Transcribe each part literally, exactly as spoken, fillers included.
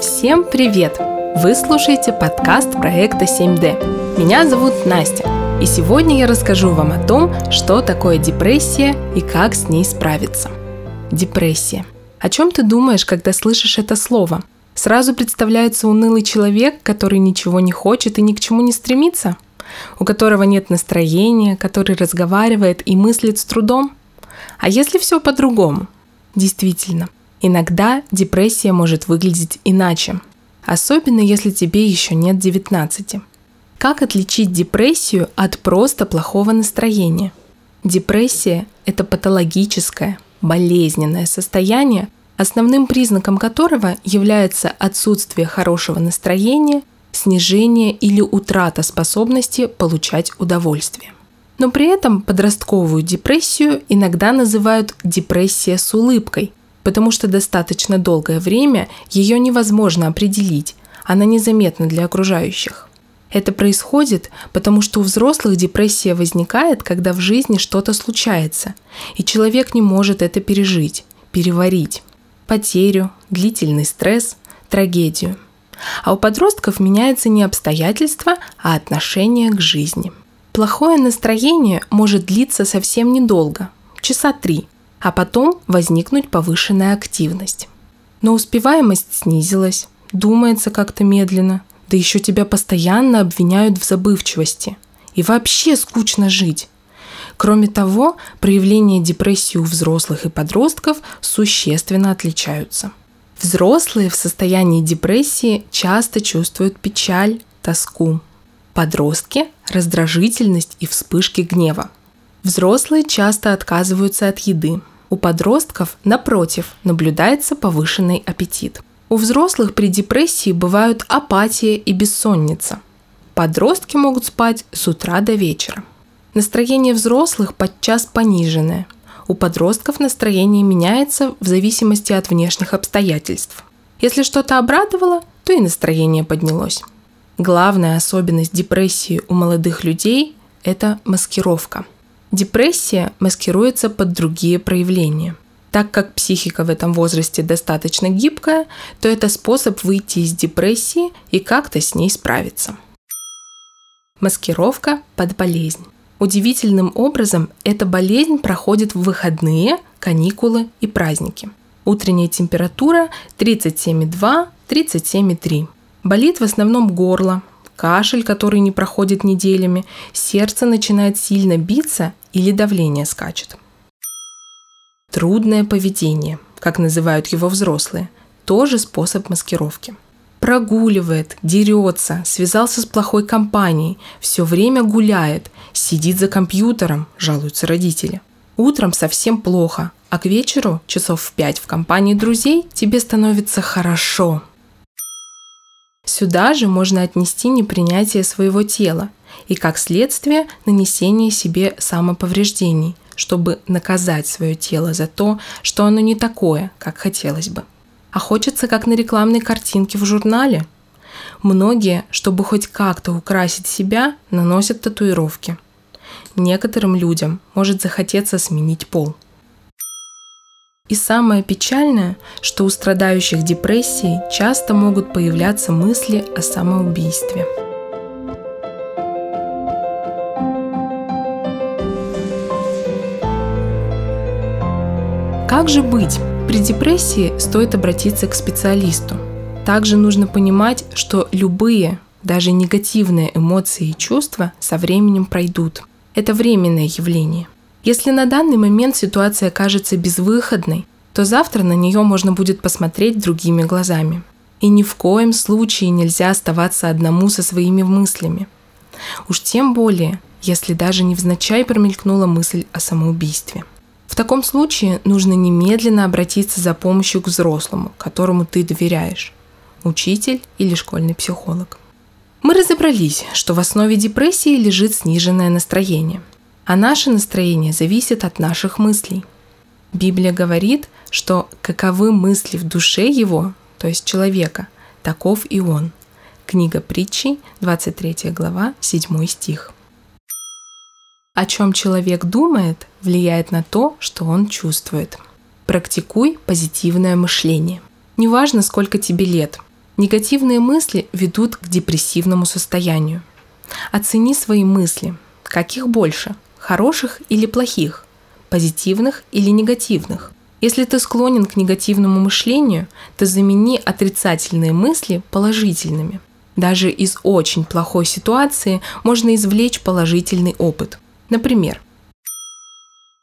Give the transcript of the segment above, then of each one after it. Всем привет! Вы слушаете подкаст проекта семь дэ. Меня зовут Настя, и сегодня я расскажу вам о том, что такое депрессия и как с ней справиться. Депрессия. О чем ты думаешь, когда слышишь это слово? Сразу представляется унылый человек, который ничего не хочет и ни к чему не стремится? У которого нет настроения, который разговаривает и мыслит с трудом? А если все по-другому? Действительно, иногда депрессия может выглядеть иначе, особенно если тебе еще нет девятнадцати. Как отличить депрессию от просто плохого настроения? Депрессия – это патологическое, болезненное состояние, основным признаком которого является отсутствие хорошего настроения, снижение или утрата способности получать удовольствие. Но при этом подростковую депрессию иногда называют депрессия с улыбкой, потому что достаточно долгое время ее невозможно определить, она незаметна для окружающих. Это происходит, потому что у взрослых депрессия возникает, когда в жизни что-то случается, и человек не может это пережить, переварить. Потерю, длительный стресс, трагедию. А у подростков меняется не обстоятельства, а отношение к жизни. Плохое настроение может длиться совсем недолго, часа три, а потом возникнуть повышенная активность. Но успеваемость снизилась, думается как-то медленно, да еще тебя постоянно обвиняют в забывчивости. И вообще скучно жить. Кроме того, проявления депрессии у взрослых и подростков существенно отличаются. Взрослые в состоянии депрессии часто чувствуют печаль, тоску. Подростки – раздражительность и вспышки гнева. Взрослые часто отказываются от еды. У подростков, напротив, наблюдается повышенный аппетит. У взрослых при депрессии бывают апатия и бессонница. Подростки могут спать с утра до вечера. Настроение взрослых подчас пониженное. У подростков настроение меняется в зависимости от внешних обстоятельств. Если что-то обрадовало, то и настроение поднялось. Главная особенность депрессии у молодых людей – это маскировка. Депрессия маскируется под другие проявления. Так как психика в этом возрасте достаточно гибкая, то это способ выйти из депрессии и как-то с ней справиться. Маскировка под болезнь. Удивительным образом эта болезнь проходит в выходные, каникулы и праздники. Утренняя температура тридцать семь и два - тридцать семь и три. Болит в основном горло, кашель, который не проходит неделями, сердце начинает сильно биться или давление скачет. Трудное поведение, как называют его взрослые, тоже способ маскировки. Прогуливает, дерется, связался с плохой компанией, все время гуляет, сидит за компьютером, жалуются родители. Утром совсем плохо, а к вечеру, часов в пять в компании друзей, тебе становится хорошо. Сюда же можно отнести непринятие своего тела и, как следствие, нанесение себе самоповреждений, чтобы наказать свое тело за то, что оно не такое, как хотелось бы. А хочется, как на рекламной картинке в журнале. Многие, чтобы хоть как-то украсить себя, наносят татуировки. Некоторым людям может захотеться сменить пол. И самое печальное, что у страдающих депрессией часто могут появляться мысли о самоубийстве. Как же быть? При депрессии стоит обратиться к специалисту. Также нужно понимать, что любые, даже негативные эмоции и чувства со временем пройдут. Это временное явление. Если на данный момент ситуация кажется безвыходной, то завтра на нее можно будет посмотреть другими глазами. И ни в коем случае нельзя оставаться одному со своими мыслями. Уж тем более, если даже невзначай промелькнула мысль о самоубийстве. В таком случае нужно немедленно обратиться за помощью к взрослому, которому ты доверяешь – учитель или школьный психолог. Мы разобрались, что в основе депрессии лежит сниженное настроение, а наше настроение зависит от наших мыслей. Библия говорит, что каковы мысли в душе его, то есть человека, таков и он. Книга Притчи, двадцать третья глава, седьмой стих. О чем человек думает, влияет на то, что он чувствует. Практикуй позитивное мышление. Неважно, сколько тебе лет. Негативные мысли ведут к депрессивному состоянию. Оцени свои мысли. Каких больше? Хороших или плохих? Позитивных или негативных? Если ты склонен к негативному мышлению, то замени отрицательные мысли положительными. Даже из очень плохой ситуации можно извлечь положительный опыт. Например,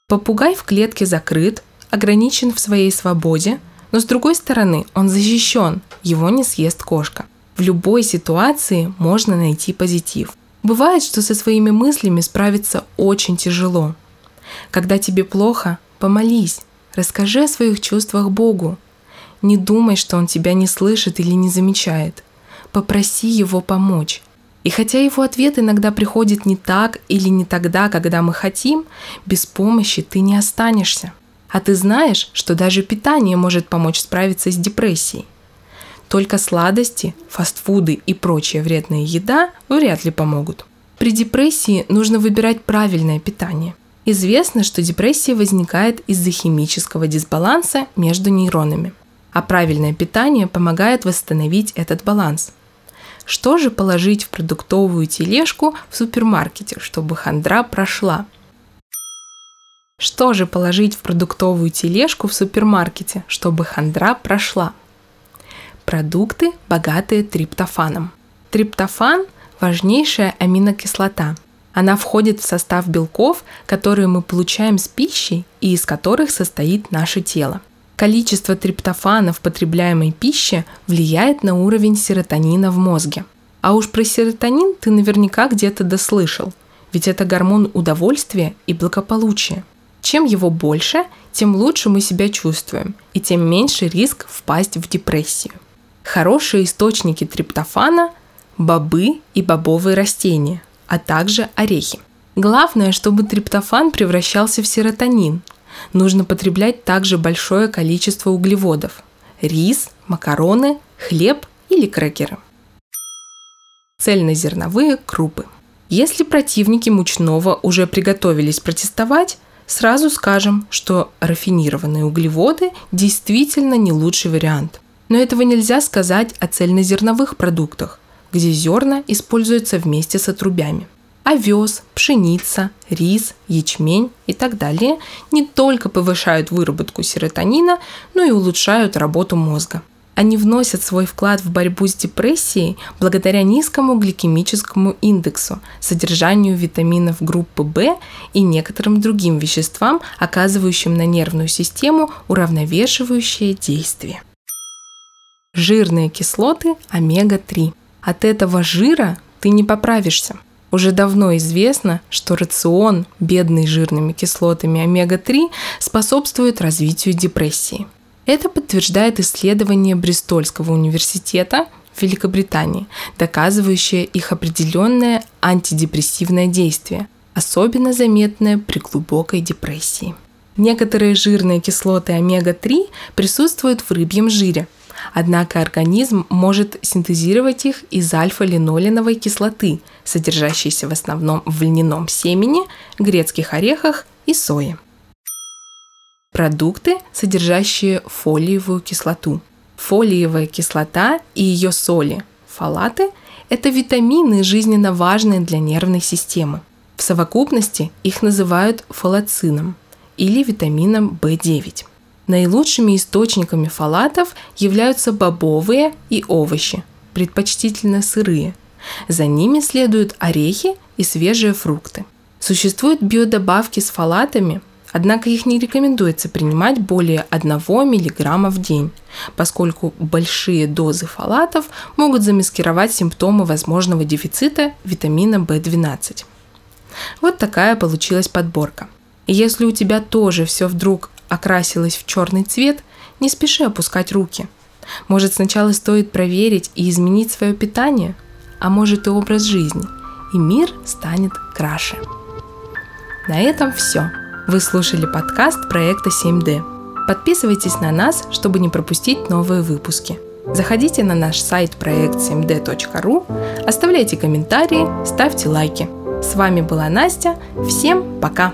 попугай в клетке закрыт, ограничен в своей свободе, но с другой стороны он защищен, его не съест кошка. В любой ситуации можно найти позитив. Бывает, что со своими мыслями справиться очень тяжело. Когда тебе плохо, помолись. Расскажи о своих чувствах Богу. Не думай, что Он тебя не слышит или не замечает. Попроси Его помочь. И хотя Его ответ иногда приходит не так или не тогда, когда мы хотим, без помощи ты не останешься. А ты знаешь, что даже питание может помочь справиться с депрессией. Только сладости, фастфуды и прочая вредная еда вряд ли помогут. При депрессии нужно выбирать правильное питание. Известно, что депрессия возникает из-за химического дисбаланса между нейронами, а правильное питание помогает восстановить этот баланс. Что же положить в продуктовую тележку в супермаркете, чтобы хандра прошла? Что же положить в продуктовую тележку в супермаркете, чтобы хандра прошла? Продукты, богатые триптофаном. Триптофан – важнейшая аминокислота. Она входит в состав белков, которые мы получаем с пищей и из которых состоит наше тело. Количество триптофана в потребляемой пище влияет на уровень серотонина в мозге. А уж про серотонин ты наверняка где-то дослышал, ведь это гормон удовольствия и благополучия. Чем его больше, тем лучше мы себя чувствуем и тем меньше риск впасть в депрессию. Хорошие источники триптофана – бобы и бобовые растения, а также орехи. Главное, чтобы триптофан превращался в серотонин. Нужно потреблять также большое количество углеводов – рис, макароны, хлеб или крекеры. Цельнозерновые крупы. Если противники мучного уже приготовились протестовать, сразу скажем, что рафинированные углеводы действительно не лучший вариант. Но этого нельзя сказать о цельнозерновых продуктах, где зерна используются вместе с отрубями. Овес, пшеница, рис, ячмень и так далее не только повышают выработку серотонина, но и улучшают работу мозга. Они вносят свой вклад в борьбу с депрессией благодаря низкому гликемическому индексу, содержанию витаминов группы В и некоторым другим веществам, оказывающим на нервную систему уравновешивающее действие. Жирные кислоты омега три. От этого жира ты не поправишься. Уже давно известно, что рацион, бедный жирными кислотами омега три, способствует развитию депрессии. Это подтверждает исследование Бристольского университета в Великобритании, доказывающее их определенное антидепрессивное действие, особенно заметное при глубокой депрессии. Некоторые жирные кислоты омега три присутствуют в рыбьем жире, однако организм может синтезировать их из альфа-линоленовой кислоты, содержащейся в основном в льняном семени, грецких орехах и сое. Продукты, содержащие фолиевую кислоту. Фолиевая кислота и ее соли, фолаты, это витамины, жизненно важные для нервной системы. В совокупности их называют фолацином или витамином В девять. Наилучшими источниками фолатов являются бобовые и овощи, предпочтительно сырые. За ними следуют орехи и свежие фрукты. Существуют биодобавки с фолатами, однако их не рекомендуется принимать более одного миллиграмма в день, поскольку большие дозы фолатов могут замаскировать симптомы возможного дефицита витамина В двенадцать. Вот такая получилась подборка. И если у тебя тоже все вдруг окрасилась в черный цвет, не спеши опускать руки. Может, сначала стоит проверить и изменить свое питание, а может и образ жизни, и мир станет краше. На этом все. Вы слушали подкаст проекта семь дэ. Подписывайтесь на нас, чтобы не пропустить новые выпуски. Заходите на наш сайт проект семь дэ точка ру, оставляйте комментарии, ставьте лайки. С вами была Настя. Всем пока!